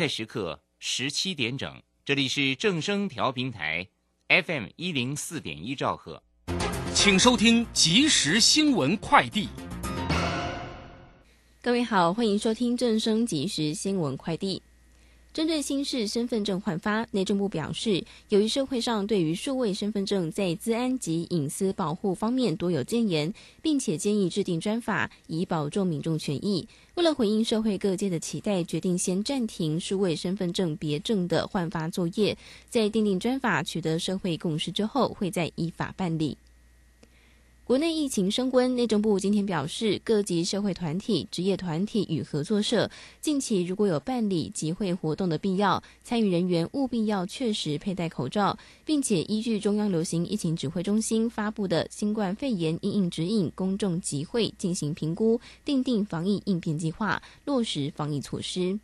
在时刻17点整，这里是正声调频台 FM104.1兆赫，请收听即时新闻快递。各位好，欢迎收听正声即时新闻快递。针对新式身份证换发，内政部表示，由于社会上对于数位身份证在资安及隐私保护方面多有建言，并且建议制定专法以保障民众权益。为了回应社会各界的期待，决定先暂停数位身份证别证的换发作业，在订定专法取得社会共识之后，会再依法办理。国内疫情升温，内政部今天表示，各级社会团体、职业团体与合作社近期如果有办理集会活动的必要，参与人员务必要确实佩戴口罩，并且依据中央流行疫情指挥中心发布的新冠肺炎因应指引，公众集会进行评估，订定防疫应变计划，落实防疫措施。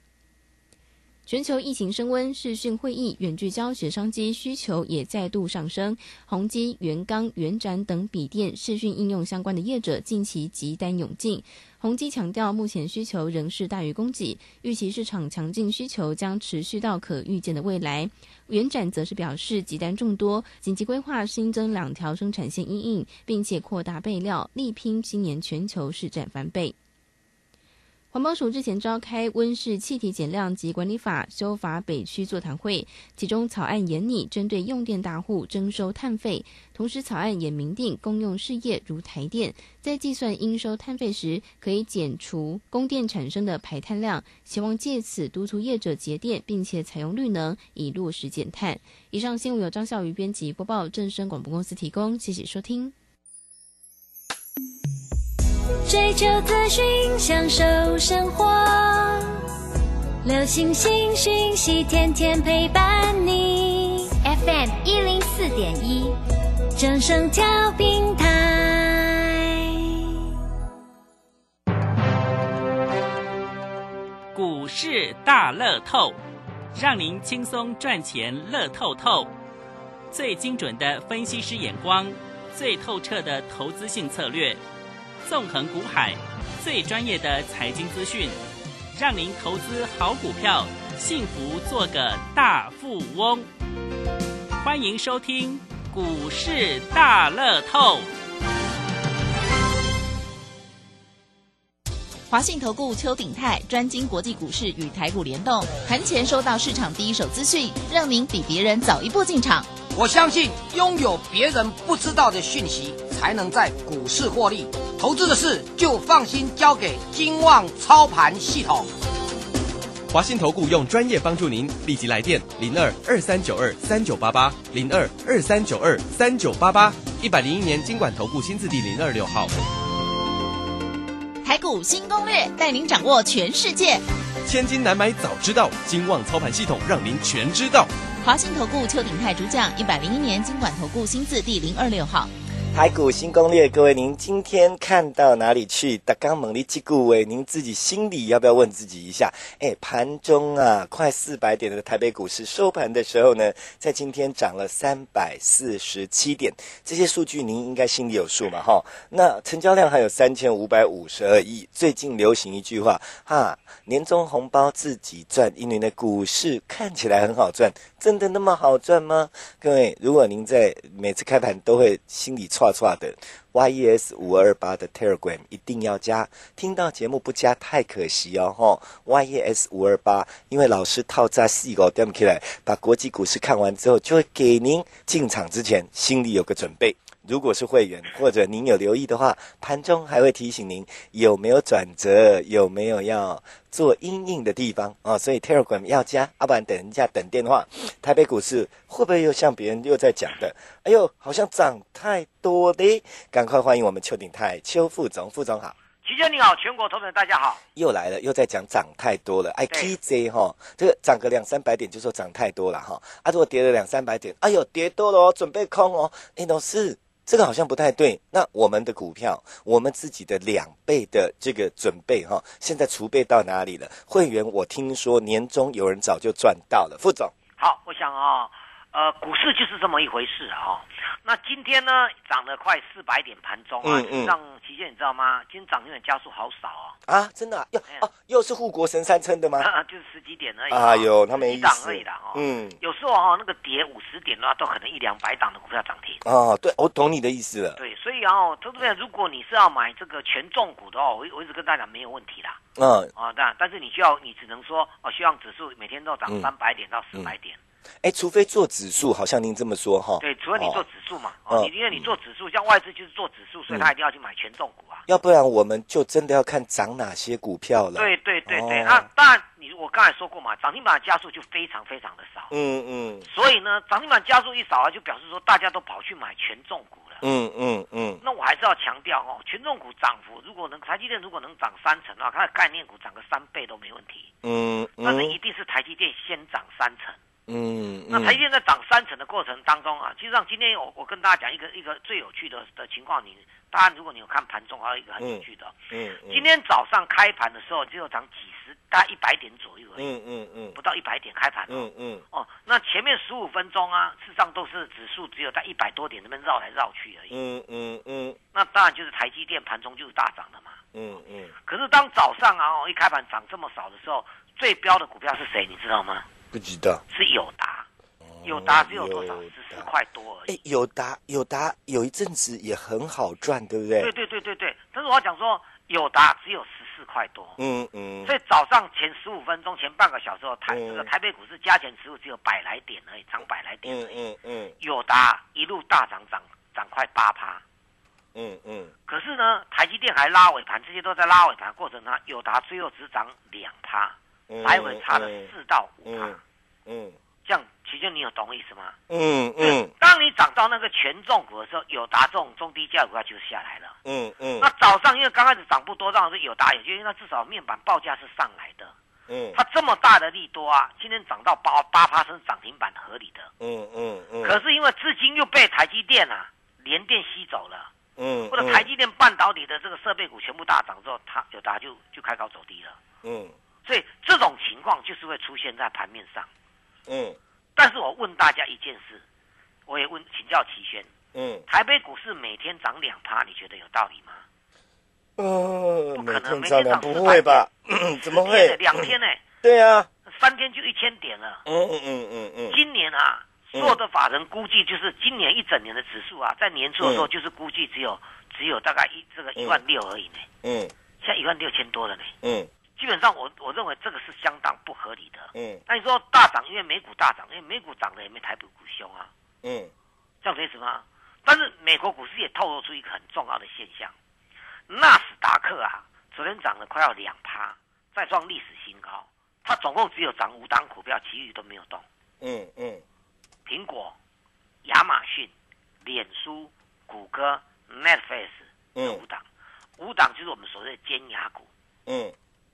全球疫情升温，视讯会议、远距教学商机需求也再度上升。宏基、元刚、元展等笔电视讯应用相关的业者近期急单涌进。宏基强调，目前需求仍是大于供给，预期市场强劲需求将持续到可预见的未来。元展则是表示，急单众多，紧急规划新增2条生产线因应，并且扩大备料，力拼今年全球市占翻倍。环保署日前召开温室气体减量及管理法修法北区座谈会，其中草案研拟针对用电大户征收碳费，同时草案也明定公用事业如台电，在计算应收碳费时可以减除供电产生的排碳量，希望借此督促业者节电，并且采用绿能以落实减碳。以上新闻由张孝瑜编辑播报，正声广播公司提供，谢谢收听。追求资讯，享受生活，流行新讯息，天天陪伴你。FM104.1，正声调频台。股市大乐透，让您轻松赚钱乐透透。最精准的分析师眼光，最透彻的投资性策略。纵横股海，最专业的财经资讯，让您投资好股票，幸福做个大富翁。欢迎收听股市大乐透。华信投顾邱鼎泰专精国际股市与台股联动，盘前收到市场第一手资讯，让您比别人早一步进场。我相信拥有别人不知道的讯息，才能在股市获利。投资的事就放心交给金旺操盘系统。华信投顾用专业帮助您，立即来电02-2392-398802-2392-3988，101年金管投顾新字第026号。台股新攻略，带您掌握全世界。千金难买早知道，金旺操盘系统让您全知道。华信投顾邱鼎泰主讲，101年金管投顾新字第026号。台股新攻略，各位您今天看到哪里去？大刚猛力击鼓位，您自己心里要不要问自己一下？盘中啊，快400点的台北股市收盘的时候呢，在今天涨了347点，这些数据您应该心里有数嘛？哈，那成交量还有3552亿。最近流行一句话哈，年终红包自己赚，因为呢股市看起来很好赚，真的那么好赚吗？各位，如果您在每次开盘都会心里唰的 YES528 的 Telegram 一定要加，听到节目不加太可惜哦。YES528 因为老师套炸4.5点起来，把国际股市看完之后，就会给您进场之前心里有个准备。如果是会员或者您有留意的话，盘中还会提醒您有没有转折，有没有要做因应的地方啊，所以 Telegram 要加，要不然等一下等电话。台北股市会不会又像别人又在讲的？哎呦，好像涨太多的，赶快欢迎我们邱鼎泰邱副总，副总好。齐杰你好，全国投资人大家好。又来了，又在讲涨太多了。哎 ，KJ 哈，这个涨个200-300点就说涨太多了哈。啊，如果跌了200-300点，哎呦，跌多了哦，准备空哦。哎，老师。这个好像不太对，那我们的股票，我们自己的2倍的这个准备哈，现在储备到哪里了？会员我听说年终有人早就赚到了，副总。好，我想啊，股市就是这么一回事啊。那今天呢涨了快400点，盘中啊，上期间你知道吗？今天涨永远加速好少啊！啊，真的啊，又是护国神山撑的吗？就是10几点而已啊！有他没意思，涨而已啦。嗯，有时候哦，那个跌50点的话，都可能100-200档的股票涨停。哦，对，我懂你的意思了。对，所以哦，投资者如果你是要买这个权重股的话，我一直跟大家讲没有问题啦。嗯啊，但是你只能说哦，希望指数每天都涨300点到400点。除非做指数，好像您这么说哈。对，除非你做指数嘛，因为你做指数，像外资就是做指数，所以他一定要去买权重股啊。要不然我们就真的要看涨哪些股票了。对，那当然我刚才说过嘛，涨停板的加速就非常非常的少。所以呢，涨停板加速一少啊，就表示说大家都跑去买权重股了。那我还是要强调哦，权重股涨幅如果能，台积电如果能涨30%啊，它的概念股涨个3倍都没问题。但是一定是台积电先涨30%。那台积电在涨30%的过程当中啊，其实上今天我跟大家讲一个最有趣的情况，当然如果你有看盘中，还有一个很有趣的，今天早上开盘的时候只有涨几十，大概100点左右而已，不到100点开盘，那前面15分钟啊，事实上都是指数只有在100多点那边绕来绕去而已，那当然就是台积电盘中就是大涨了嘛，可是当早上啊一开盘涨这么少的时候，最标的股票是谁，你知道吗？不知道，是友达，友达只有多少14块多而已。友达有一阵子也很好赚，对不对？对。但是我要讲说，友达只有14块多。所以早上前15分钟、前半个小时后，台北股市加权指数只有100来点而已，涨100来点而已。友达一路大涨快8%。可是呢，台积电还拉尾盘，这些都在拉尾盘过程中，友达最后只涨2%。来回差了4%到5%，这样其实你有懂意思吗？当你涨到那个权重股的时候，友达这种中低价股它就下来了。那早上因为刚开始涨不多，让友达也就因为它至少面板报价是上来的。它这么大的利多啊，今天涨到8%甚至涨停板合理的。可是因为资金又被台积电啊、联电吸走了。或者台积电半导体的这个设备股全部大涨之后，它友达就开高走低了。所以这种情况就是会出现在盘面上，但是我问大家一件事，我也请教齐轩，台北股市每天涨2%，你觉得有道理吗？不可能，每天涨不会吧？怎么会？2天呢？对啊，3天就1000点了。今年啊，所有的法人估计就是今年一整年的指数啊，在年初的时候就是估计只有大概1万6而已呢。现在16000多了呢。基本上我认为这个是相当不合理的。那你说大涨，因为美股大涨，因为美股涨了也没台北股凶啊。这样意思吗？但是美国股市也透露出一个很重要的现象，纳斯达克啊，昨天涨了快要2%，再创历史新高。它总共只有涨5档股票，其余都没有动。苹果、亚马逊、脸书、谷歌、Netflix 这5档，5档就是我们所谓的尖牙股。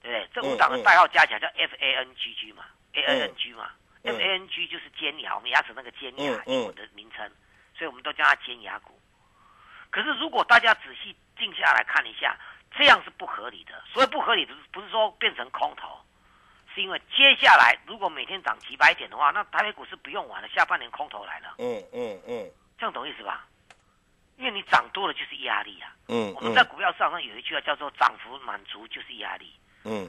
对，这5档的代号加起来叫 FANG 嘛 ，ANG 嘛 ，FANG 就是尖牙，我们牙齿那个尖牙，我的名称，所以我们都叫它尖牙股。可是如果大家仔细静下来看一下，这样是不合理的。所谓不合理的，不是说变成空头，是因为接下来如果每天涨几百点的话，那台北股市不用玩了，下半年空头来了。这样懂意思吧？因为你涨多了就是压力啊。我们在股票市场上有一句话叫做“涨幅满足就是压力”。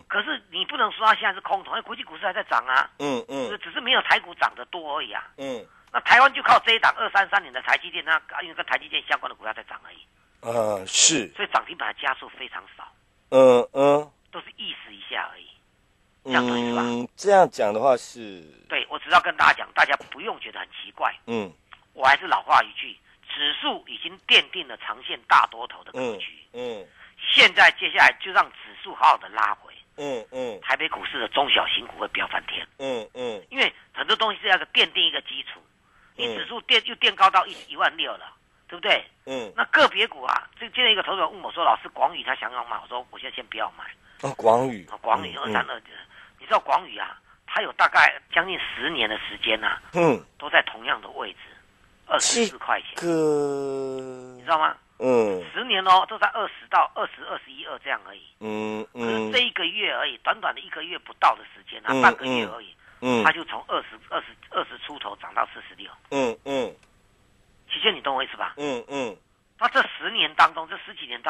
可是你不能说它现在是空头，因为国际股市还在涨啊，只是没有台股涨得多而已啊，那台湾就靠这一档233年的台积电，那因为跟台积电相关的股票在涨而已，是，所以涨停板的加速非常少，都是意识一下而已，这样对是吧？这样讲的话是，对，我只要跟大家讲，大家不用觉得很奇怪，我还是老话一句，指数已经奠定了长线大多头的格局，现在接下来就让指数好好的拉回，台北股市的中小型股会飙翻天，因为很多东西是要奠定一个基础，你指数又垫高到1万6了，对不对？那个别股啊，这今天一个投资者问我说，老师广宇他想要买，我说我现在先不要买。广宇232，你知道广宇啊，它有大概将近10年的时间啊，都在同样的位置，24块钱，你知道吗？10年哦，都在20到22、21、22这样而已。可是这一个月而已，短短的1个月不到的时间啊，半个月而已，它就从20出头涨到46。其实你懂我意思吧？嗯嗯。那这这十几年当中，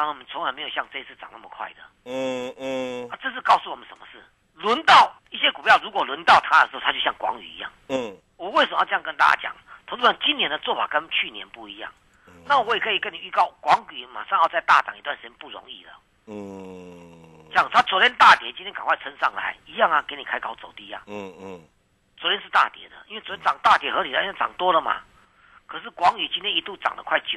我们从来没有像这一次涨那么快的。嗯嗯。啊，这是告诉我们什么事？轮到一些股票，如果轮到它的时候，它就像广宇一样。嗯。我为什么要这样跟大家讲？投资人今年的做法跟去年不一样。嗯。那我也可以跟你预告，广宇马上要再大涨一段时间，不容易了。嗯。像它昨天大跌，今天赶快撑上来，一样啊，给你开高走低啊。嗯嗯。昨天是大跌的，因为昨天涨大跌合理，因为涨多了嘛。可是广宇今天一度涨了快9%，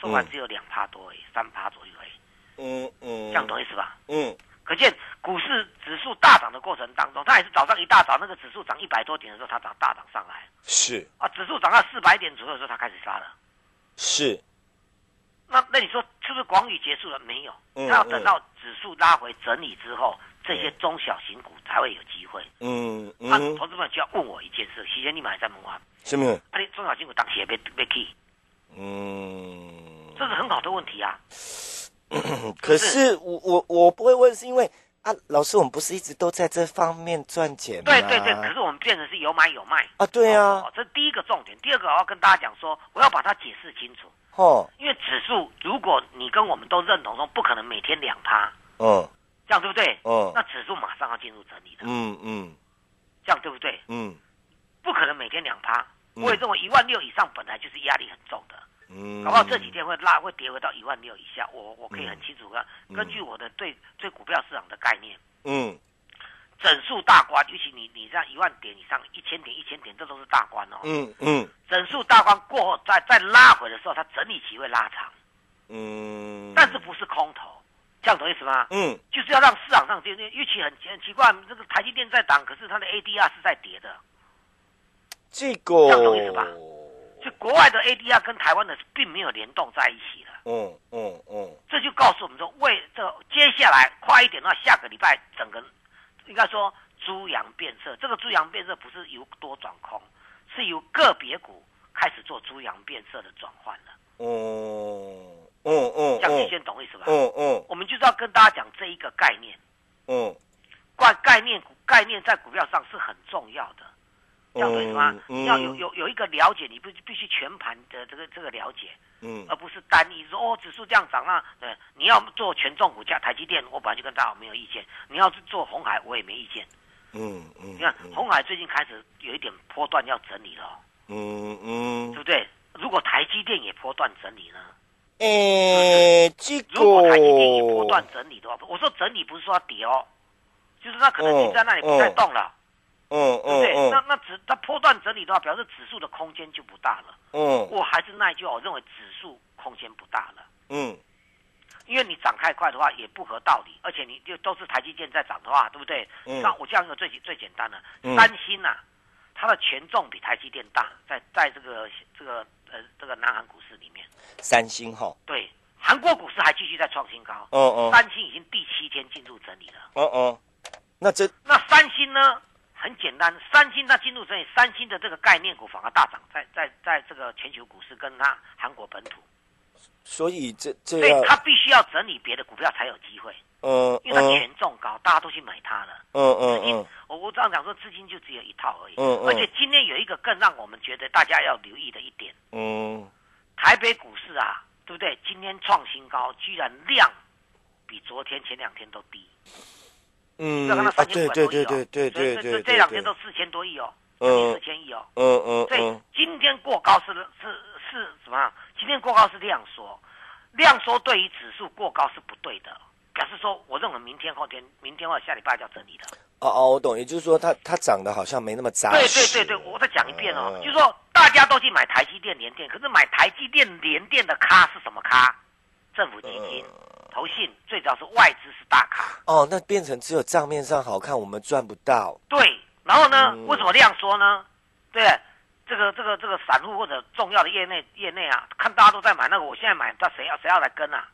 收盘只有2%多而已，3%左右而已。嗯嗯，这样懂意思吧？嗯。可见股市指数大涨的过程当中，它也是早上一大早那个指数涨100多点的时候，它大涨上来。是。啊，指数涨到400点左右的时候，它开始杀了。是。那你说是不是广宇结束了？没有，它要等到指数拉回整理之后，这些中小型股才会有机会。嗯嗯。啊，投资者就要问我一件事：期间你买在蒙华？是没有。啊，你中小型股当时也被 key。嗯，这是很好的问题啊。可是我不会问，是因为啊，老师，我们不是一直都在这方面赚钱吗？对对对，可是我们变成是有买有卖啊。对啊，这是第一个重点。第二个，我要跟大家讲说，我要把它解释清楚。哦，因为指数，如果你跟我们都认同说，不可能每天2%，嗯，这样对不对？嗯，那指数马上要进入整理的。嗯嗯，这样对不对？嗯，不可能每天2%。我也认为16000以上本来就是压力很重的，嗯，搞不好这几天会跌回到16000以下，我可以很清楚的，根据我的对股票市场的概念，嗯，整数大关，尤其你像10000点以上、1000点，这都是大关哦，嗯嗯，整数大关过后再拉回的时候，它整理期会拉长，嗯，但是不是空头，这样懂意思吗？嗯，就是要让市场上预期很奇怪，这个台积电在涨，可是它的 ADR 是在跌的。这样懂意思吧？所以国外的 ADR 跟台湾的并没有联动在一起了。嗯嗯嗯。这就告诉我们说，接下来快一点的话，下个礼拜整个应该说猪羊变色。这个猪羊变色不是由多转空，是由个别股开始做猪羊变色的转换了。嗯嗯嗯。这样你先懂意思吧？嗯嗯。我们就是要跟大家讲这一个概念。嗯。概念在股票上是很重要的。这样对是吗？要有一个了解，你必须全盘的这个了解，嗯，而不是单一说哦指数这样涨啊，你要做权重股价台积电，我本来就跟大家没有意见，你要做鸿海我也没意见，嗯嗯，你看鸿海最近开始有一点波段要整理了，哦，嗯嗯，对不对？如果台积电也波段整理呢？如果台积电也波段整理的话，我说整理不是说要跌哦，就是它可能就在那里不太动了。嗯嗯，对，嗯，那波段整理的话，表示指数的空间就不大了。嗯，我还是那一句话，我认为指数空间不大了。嗯，因为你涨太快的话也不合道理，而且你就都是台积电在涨的话，对不对？嗯，那我这样一个最简单的，三星啊，它的权重比台积电大，在这个南韩股市里面，三星哈，对，韩国股市还继续在创新高。哦哦，三星已经第7天进入整理了。哦哦，那三星呢？很简单，三星它进入整理，三星的这个概念股反而大涨，在这个全球股市跟它韩国本土，所以对它必须要整理别的股票才有机会。因为它权重高，大家都去买它了。我这样讲说，资金就只有一套而已。而且今天有一个更让我们觉得大家要留意的一点，台北股市啊，对不对？今天创新高，居然量比昨天前2天都低。嗯，啊，对，所以这2天都4000多亿哦，4000亿哦，所以今天过高是什么？今天过高是量缩对于指数过高是不对的，表示说我认为明天或下礼拜就要整理的。哦，我懂，也就是说它涨得好像没那么扎实。对，我再讲一遍哦，就是说大家都去买台积电、联电，可是买台积电、联电的咖是什么咖？政府基金。投信最早是外资是大咖哦，那变成只有账面上好看，我们赚不到。对，然后呢？为什么这样说呢？对，这个散户或者重要的业内啊，看大家都在买那个，我现在买，那谁要来跟啊？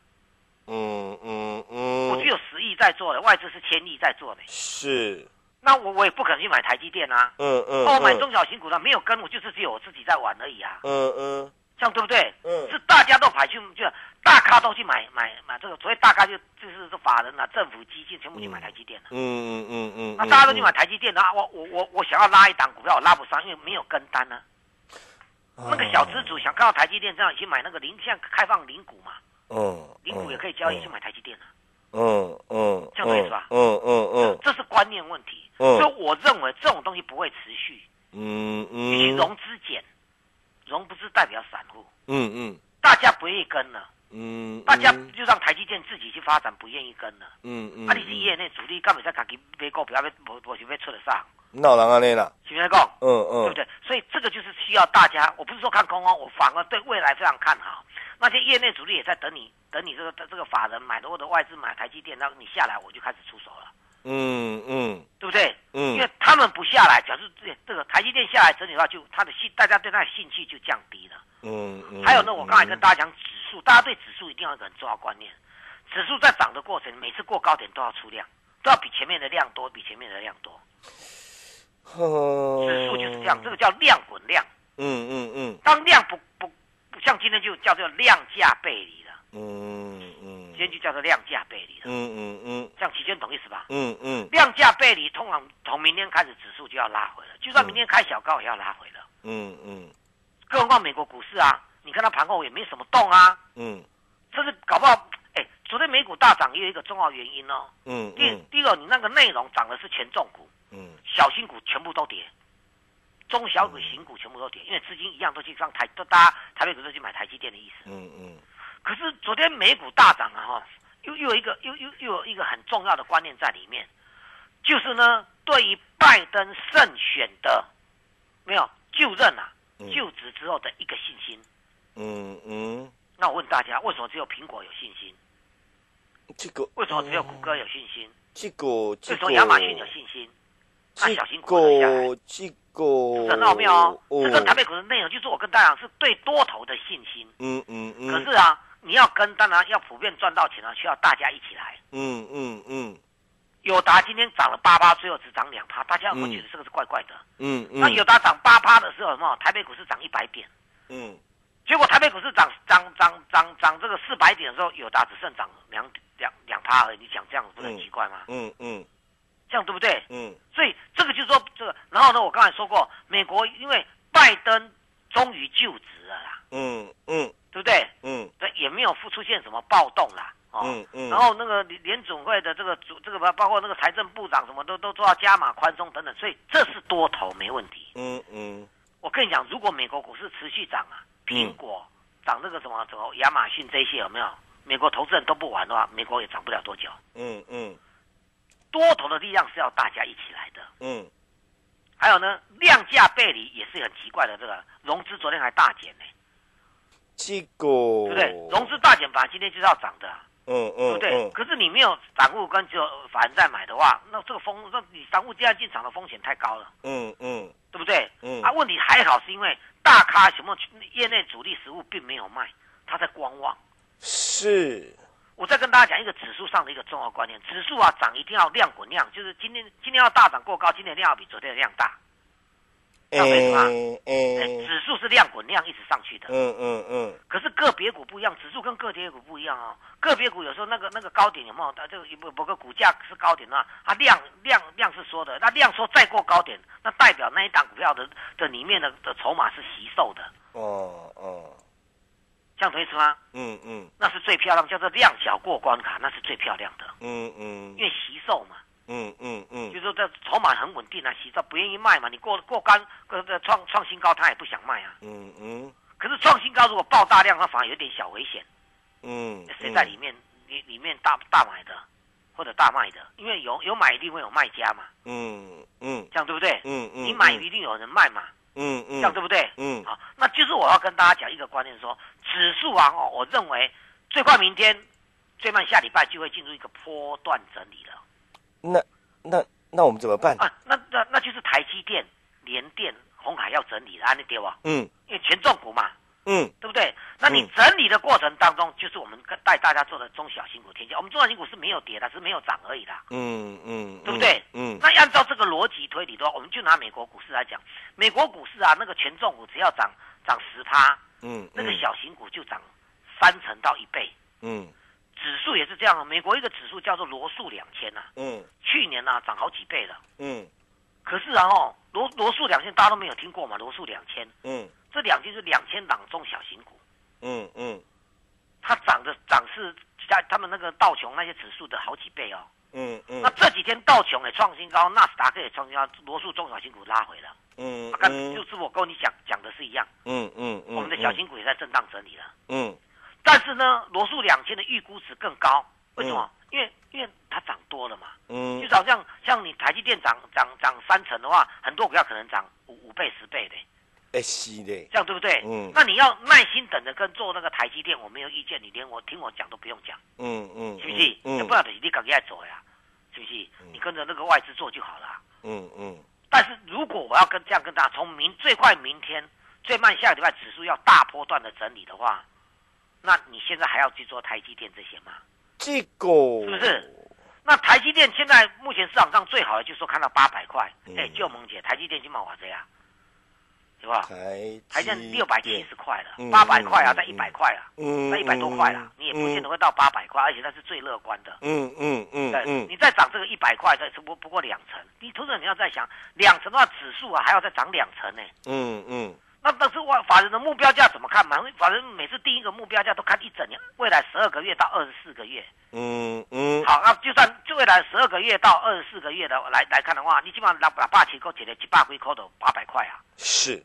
我只有10亿在做的，外资是1000亿在做的。是。那我也不可能去买台积电啊。我买中小型股呢，没有跟，我就是只有我自己在玩而已啊。这样对不对？是大家都排去，就大咖都去买这个，所谓大咖就是法人啊、政府基金全部去买台积电了。那大家都去买台积电的话，我想要拉一档股票，我拉不上，因为没有跟单呢。那个小资主想看到台积电这样去买那个零，像开放零股嘛，零股也可以交易去买台积电啊，这样可以是吧？这是观念问题，所以我认为这种东西不会持续，与其融资减，融不是代表散户，大家不愿意跟了，大家就让台积电自己去发展，不愿意跟了，啊，你是业内主力，干嘛在自己买股票，我就要出了上。闹人安尼啦，是不是讲？对不对？所以这个就是需要大家，我不是说看空哦，我反而对未来非常看好。那些业内主力也在等你这个法人买的或者外资买台积电，那你下来我就开始出手了。对不对？因为他们不下来，假如这个台积电下来整理的话，就他的大家对他的兴趣就降低了。还有呢，我刚才跟大家讲指数，大家对指数一定要有一个很重要观念，指数在涨的过程，每次过高点都要出量，都要比前面的量多，比前面的量多。指数就是这样，这个叫量滚量。当量不像今天就叫做量价背离了。今天就叫做量价背离了。这样期间懂意思吧？量价背离通常从明天开始指数就要拉回了，就算明天开小高也要拉回了。更何况美国股市啊，你看它盘后也没什么动啊。甚至搞不好，昨天美股大涨也有一个重要原因哦。第一个，你那个内容涨的是权重股。小型股全部都跌，中小型股全部都跌，因为资金一样都去上台，都搭台北股都去买台积电的意思。可是昨天美股大涨啊，又有一个很重要的观念在里面，就是呢，对于拜登胜选的就任啊，就职之后的一个信心。那我问大家，为什么只有苹果有信心？为什么只有谷歌有信心？为什么亚马逊有信心？那小型股的下来，这很奥妙哦。这跟台北股的内容，就是我跟大家讲，是对多头的信心。可是啊，你要跟，当然要普遍赚到钱啊，需要大家一起来。友达今天涨了8%，最后只涨2%，大家我觉得这个是怪怪的。那友达涨8%的时候，台北股市涨100点。结果台北股市涨这个400点的时候，友达只剩涨2%而已。你讲这样不是很奇怪吗？这样对不对？所以这个就是说这个，然后呢，我刚才说过，美国因为拜登终于就职了啦，对不对？对，也没有出现什么暴动啦，然后那个联准会的这个包括那个财政部长什么都做到加码宽松等等，所以这是多头没问题。我跟你讲，如果美国股市持续涨啊，苹果涨这个什么亚马逊这些有没有？美国投资人都不玩的话，美国也涨不了多久。多头的力量是要大家一起来的。还有呢，量价背离也是很奇怪的。这个融资昨天还大减呢，对不对？融资大减，反正今天就是要涨的。对不对？可是你没有散户跟只有法人在买的话，那这个那你散户这样进场的风险太高了。对不对？问题还好是因为大咖什么业内主力实物并没有卖，他在观望。我再跟大家讲一个指数上的一个重要观念，指数啊涨一定要量滚量，就是今天要大涨过高，今天量要比昨天的量大，要没什么？指数是量滚量一直上去的。可是个别股不一样，指数跟个别股不一样哦。个别股有时候那个高点有没有？就某个股价是高点啊，它量是说的，那量说再过高点，那代表那一档股票的里面的筹码是惜售的。这样懂意思吗？那是最漂亮，叫做量小过关卡，那是最漂亮的。因为惜售嘛。就是说这筹码很稳定啊，惜售不愿意卖嘛，你过干创新高他也不想卖啊。可是创新高如果爆大量，它反而有点小危险。谁在里面大买的或者大卖的？因为有买一定会有卖家嘛。这样对不对？你买一定有人卖嘛。这样对不对？好，那就是我要跟大家讲一个观念说，指数啊，我认为最快明天，最慢下礼拜就会进入一个波段整理了。那我们怎么办啊？那就是台积电、联电、鸿海要整理了，你对吧？因为权重股嘛。对不对？那你整理的过程当中，就是我们带大家做的中小型股天价，我们中小型股是没有跌的，只是没有涨而已啦。对不对？那按照这个逻辑推理的话，我们就拿美国股市来讲，美国股市啊，那个权重股只要涨10%，那个小型股就涨30%到1倍。指数也是这样，美国一个指数叫做罗素2000啊，去年啊涨好几倍了。可是啊，罗素2000大家都没有听过嘛，罗素2000。这两军是2000档中小型股。嗯嗯，它涨势加他们那个道琼那些指数的好几倍哦。嗯嗯，那这几天道琼也创新高，纳斯达克也创新高，罗素中小型股拉回了。嗯，刚就是我跟你讲的是一样。嗯嗯，我们的小型股也在震荡整理了。嗯，但是呢，罗素2000的预估值更高，为什么？因为它涨多了嘛。嗯，就好像你台积电涨3成的话，很多股票可能涨5倍10倍的。哎，是的，这样对不对？嗯，那你要耐心等着，跟做那个台积电，我没有意见，你连我听我讲都不用讲。嗯嗯，是不是？嗯，不要等你赶紧来走呀，是不是？你跟着那个外资做就好了。嗯嗯。但是如果我要这样跟大家，从最快明天，最慢下个礼拜指数要大波段的整理的话，那你现在还要去做台积电这些吗？这个是不是？那台积电现在目前市场上最好的就是说看到800块，哎，就萌姐，台积电去买哇这样，对吧？台积电670块了，800块啊，在100块啊，在100多块了，你也不见得会到800块，而且那是最乐观的。你再涨这个100块，再不过2成，你同时你要再想2成的话，指数啊还要再涨2成呢。那但是法人的目标价怎么看嘛？法人每次定一个目标价都看一整年，未来12个月到24个月。好，那就算就未来12个月到24个月的来看的话，你基本上拿870块解决700块的800块啊。是。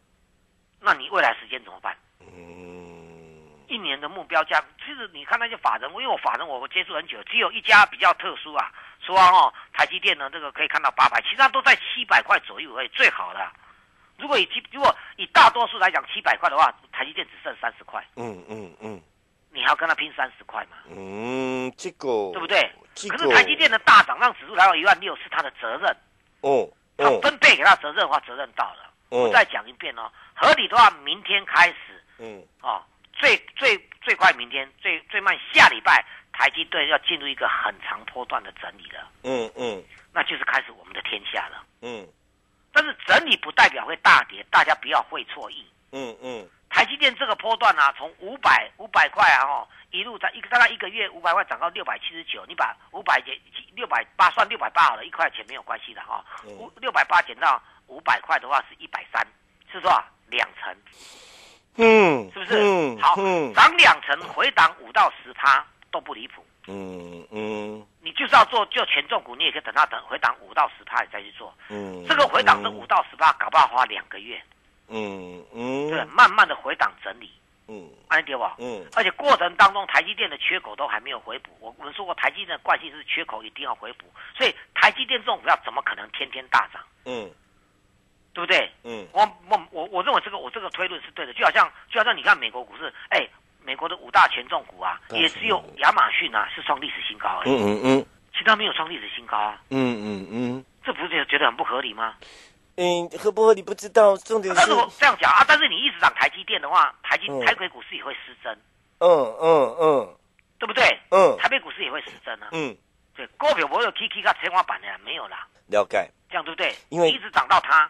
那你未来时间怎么办？一年的目标价，其实你看那些法人，因为我法人我接触很久，只有一家比较特殊啊，说哦，台积电呢这个可以看到800，其他都在700块左右而已，最好的。如果以大多数来讲700块的话，台积电只剩30块。你还要跟他拼30块嘛？这个对不对？可是台积电的大涨让指数来到16000是他的责任。他分配给他责任的话，责任到了。我再讲一遍哦，合理的话，明天开始，最快明天，最慢下礼拜，台积电要进入一个很长波段的整理了。那就是开始我们的天下了。但是整理不代表会大跌，大家不要会错意。台积电这个波段啊，从500块啊一路在大概1个月500块涨到679，你把500减680算680好了，1块钱没有关系的680减到500块的话是130，是多少？2成。是不是？好，涨2成回档5到10%都不离谱。你就是要做就权重股，你也可以等它回档5到10%你再去做。这个回档是5到10%，搞不好花2个月。对，慢慢的回档整理。安迪吧。而且过程当中台积电的缺口都还没有回补，我们说过台积电的惯性是缺口一定要回补，所以台积电这种股票怎么可能天天大涨？对不对？我认为我这个推论是对的，就好像你看美国股市，美国的5大权重股啊，也只有亚马逊啊是创历史新高而已。其他没有创历史新高啊。这不是觉得很不合理吗？合不合理不知道，重点是。但是我这样讲啊，但是你一直涨台积电的话，台北股市也会失真。对不对？台北股市也会失真啊。对，股票没有 KK 跟天花板的没有啦。了解。这样对不对？因为一直涨到它，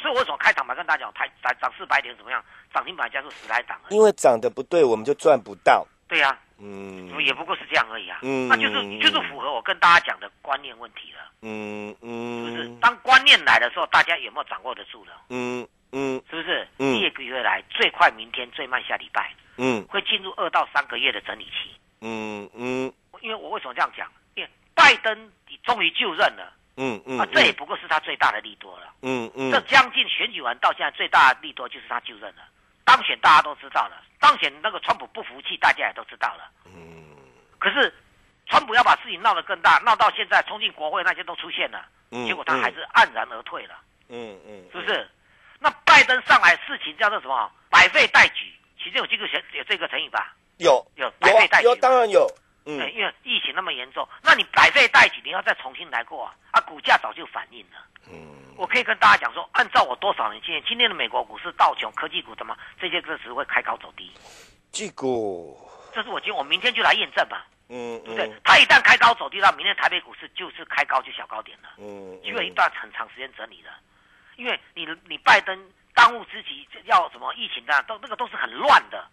所以我从开场白跟大家讲，涨400点怎么样？涨停板加速10来档。因为涨得不对，我们就赚不到。对呀，也不过是这样而已啊。那就是符合我跟大家讲的观念问题了。是不是？当观念来的时候，大家有没有掌握得住了？是不是？1个月来，最快明天，最慢下礼拜。会进入2到3个月的整理期。因为我为什么这样讲？因为拜登终于就任了。这也不过是他最大的利多了。这将近选举完到现在最大的利多就是他就任了，当选大家都知道了，当选那个川普不服气，大家也都知道了。可是川普要把事情闹得更大，闹到现在冲进国会那些都出现了，结果他还是黯然而退了。是不是？那拜登上来事情叫做什么？百废待举，其实有这个成语吧？有百废待举，当然有。因为疫情那么严重，那你百废待举，你要再重新来过啊！股价早就反应了。我可以跟大家讲说，按照我多少年经验，今天的美国股市、道琼科技股怎么这些只会开高走低？这是我明天就来验证吧。对不对？它一旦开高走低，到明天台北股市就是开高就小高点了。因为一段很长时间整理了，因为你拜登当务之急要什么疫情啊，都那个都是很乱的。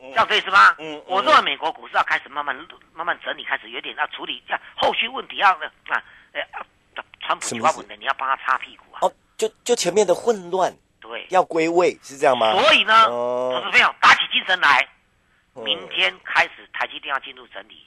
这样可以是吗？我认为美国股市要开始慢慢整理，开始有点要处理，后续问题要川普喜欢稳的，你要帮他擦屁股啊！就前面的混乱，对，要归位，是这样吗？所以呢，投资朋友打起精神来，明天开始台积电要进入整理，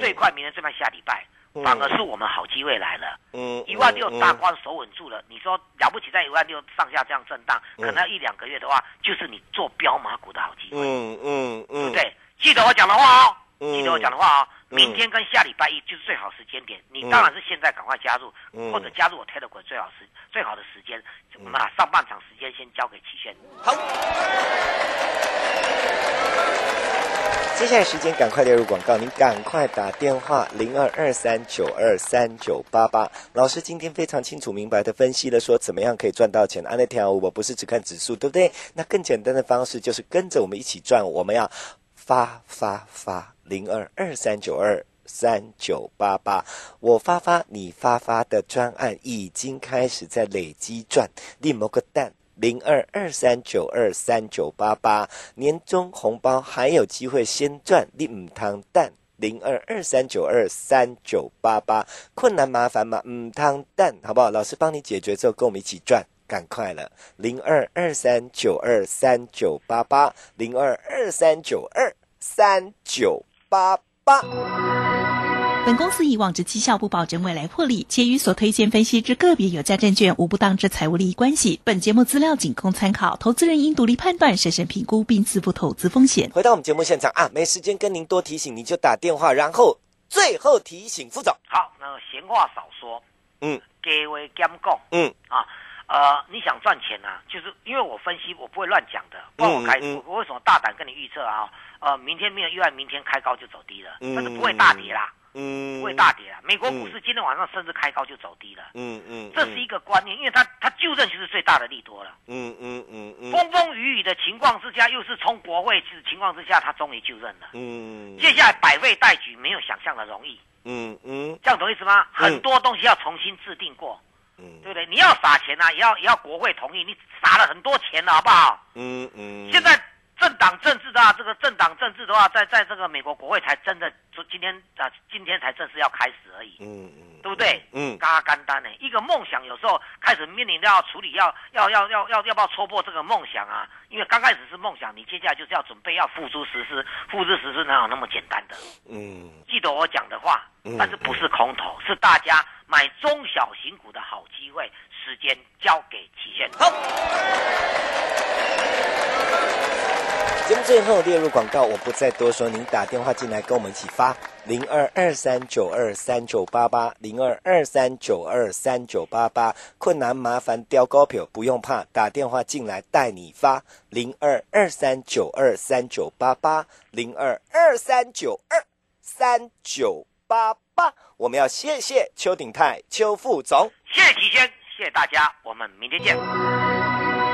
最快明天最慢下礼拜，反而是我们好机会来了。16000大关守稳住了，你说了不起，在16000上下这样震荡，可能1-2个月的话，就是你做标马股的好机会。对不对？记得我讲的话哦。明天跟下礼拜一就是最好时间点，你当然是现在赶快加入，或者加入我 Telegram 最好的时间，我们把上半场时间先交给齐轩。好，接下来时间赶快列入广告，您赶快打电话0223923988。老师今天非常清楚明白的分析了，说怎么样可以赚到钱。那条我不是只看指数，对不对？那更简单的方式就是跟着我们一起赚，我们要发。0223923988，我发发你发发的专案已经开始在累积赚，你某个蛋0223923988，年终红包还有机会先赚，你唔通蛋0223923988，困难麻烦嘛唔通蛋，好不好？老师帮你解决之后，跟我们一起赚。赶快了，0223923988，0223923988。本公司以往之绩效不保证未来获利，且与所推荐分析之个别有价证券无不当之财务利益关系。本节目资料仅供参考，投资人应独立判断、审慎评估，并自负投资风险。回到我们节目现场啊，没时间跟您多提醒，您就打电话，然后最后提醒副总。好，那闲话少说，给为讲讲，你想赚钱啊，就是因为我分析我不会乱讲的，不然我为什么大胆跟你预测啊？明天没有意外，明天开高就走低了，但是不会大跌啦，不会大跌啦。美国股市今天晚上甚至开高就走低了，这是一个观念，因为它就任就是最大的利多了，风风雨雨的情况之下，又是从国会的情况之下，它终于就任了，接下来百废待举没有想象的容易，这样懂意思吗？很多东西要重新制定过。对不对？你要撒钱啊，也要国会同意。你撒了很多钱了，好不好？现在政党政治的话，在这个美国国会才真的今天才正式要开始而已。对不对？嘎干单呢，一个梦想有时候开始面临要处理，要不要戳破这个梦想啊？因为刚开始是梦想，你接下来就是要准备要付诸实施，付诸实施哪有那么简单的？记得我讲的话，但是不是空头，是大家。买中小型股的好机会，时间交给齐轩。好，节目最后列入广告，我不再多说，您打电话进来跟我们一起发0223923988 0223923988，困难麻烦掉高票不用怕，打电话进来带你发0223923988 0223923988。我们要谢谢邱鼎泰邱副总，谢谢齐轩，谢谢大家，我们明天见。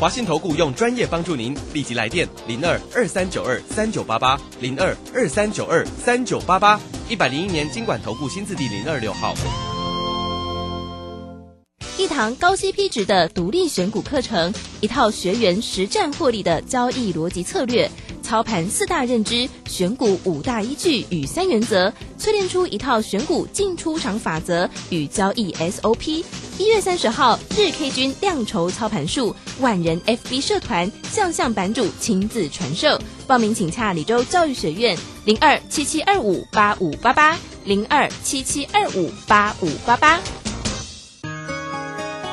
华信投顾用专业帮助您，立即来电02239239880223923988，101年金管投顾新字第026号。一堂高 CP 值的独立选股课程，一套学员实战获利的交易逻辑策略。操盘4大认知，选股5大依据与3原则，淬炼出一套选股进出场法则与交易 SOP。1月30号日 K 君量筹操盘术，万人 FB 社团向版主亲自传授。报名请洽李州教育学院02772585880277258588。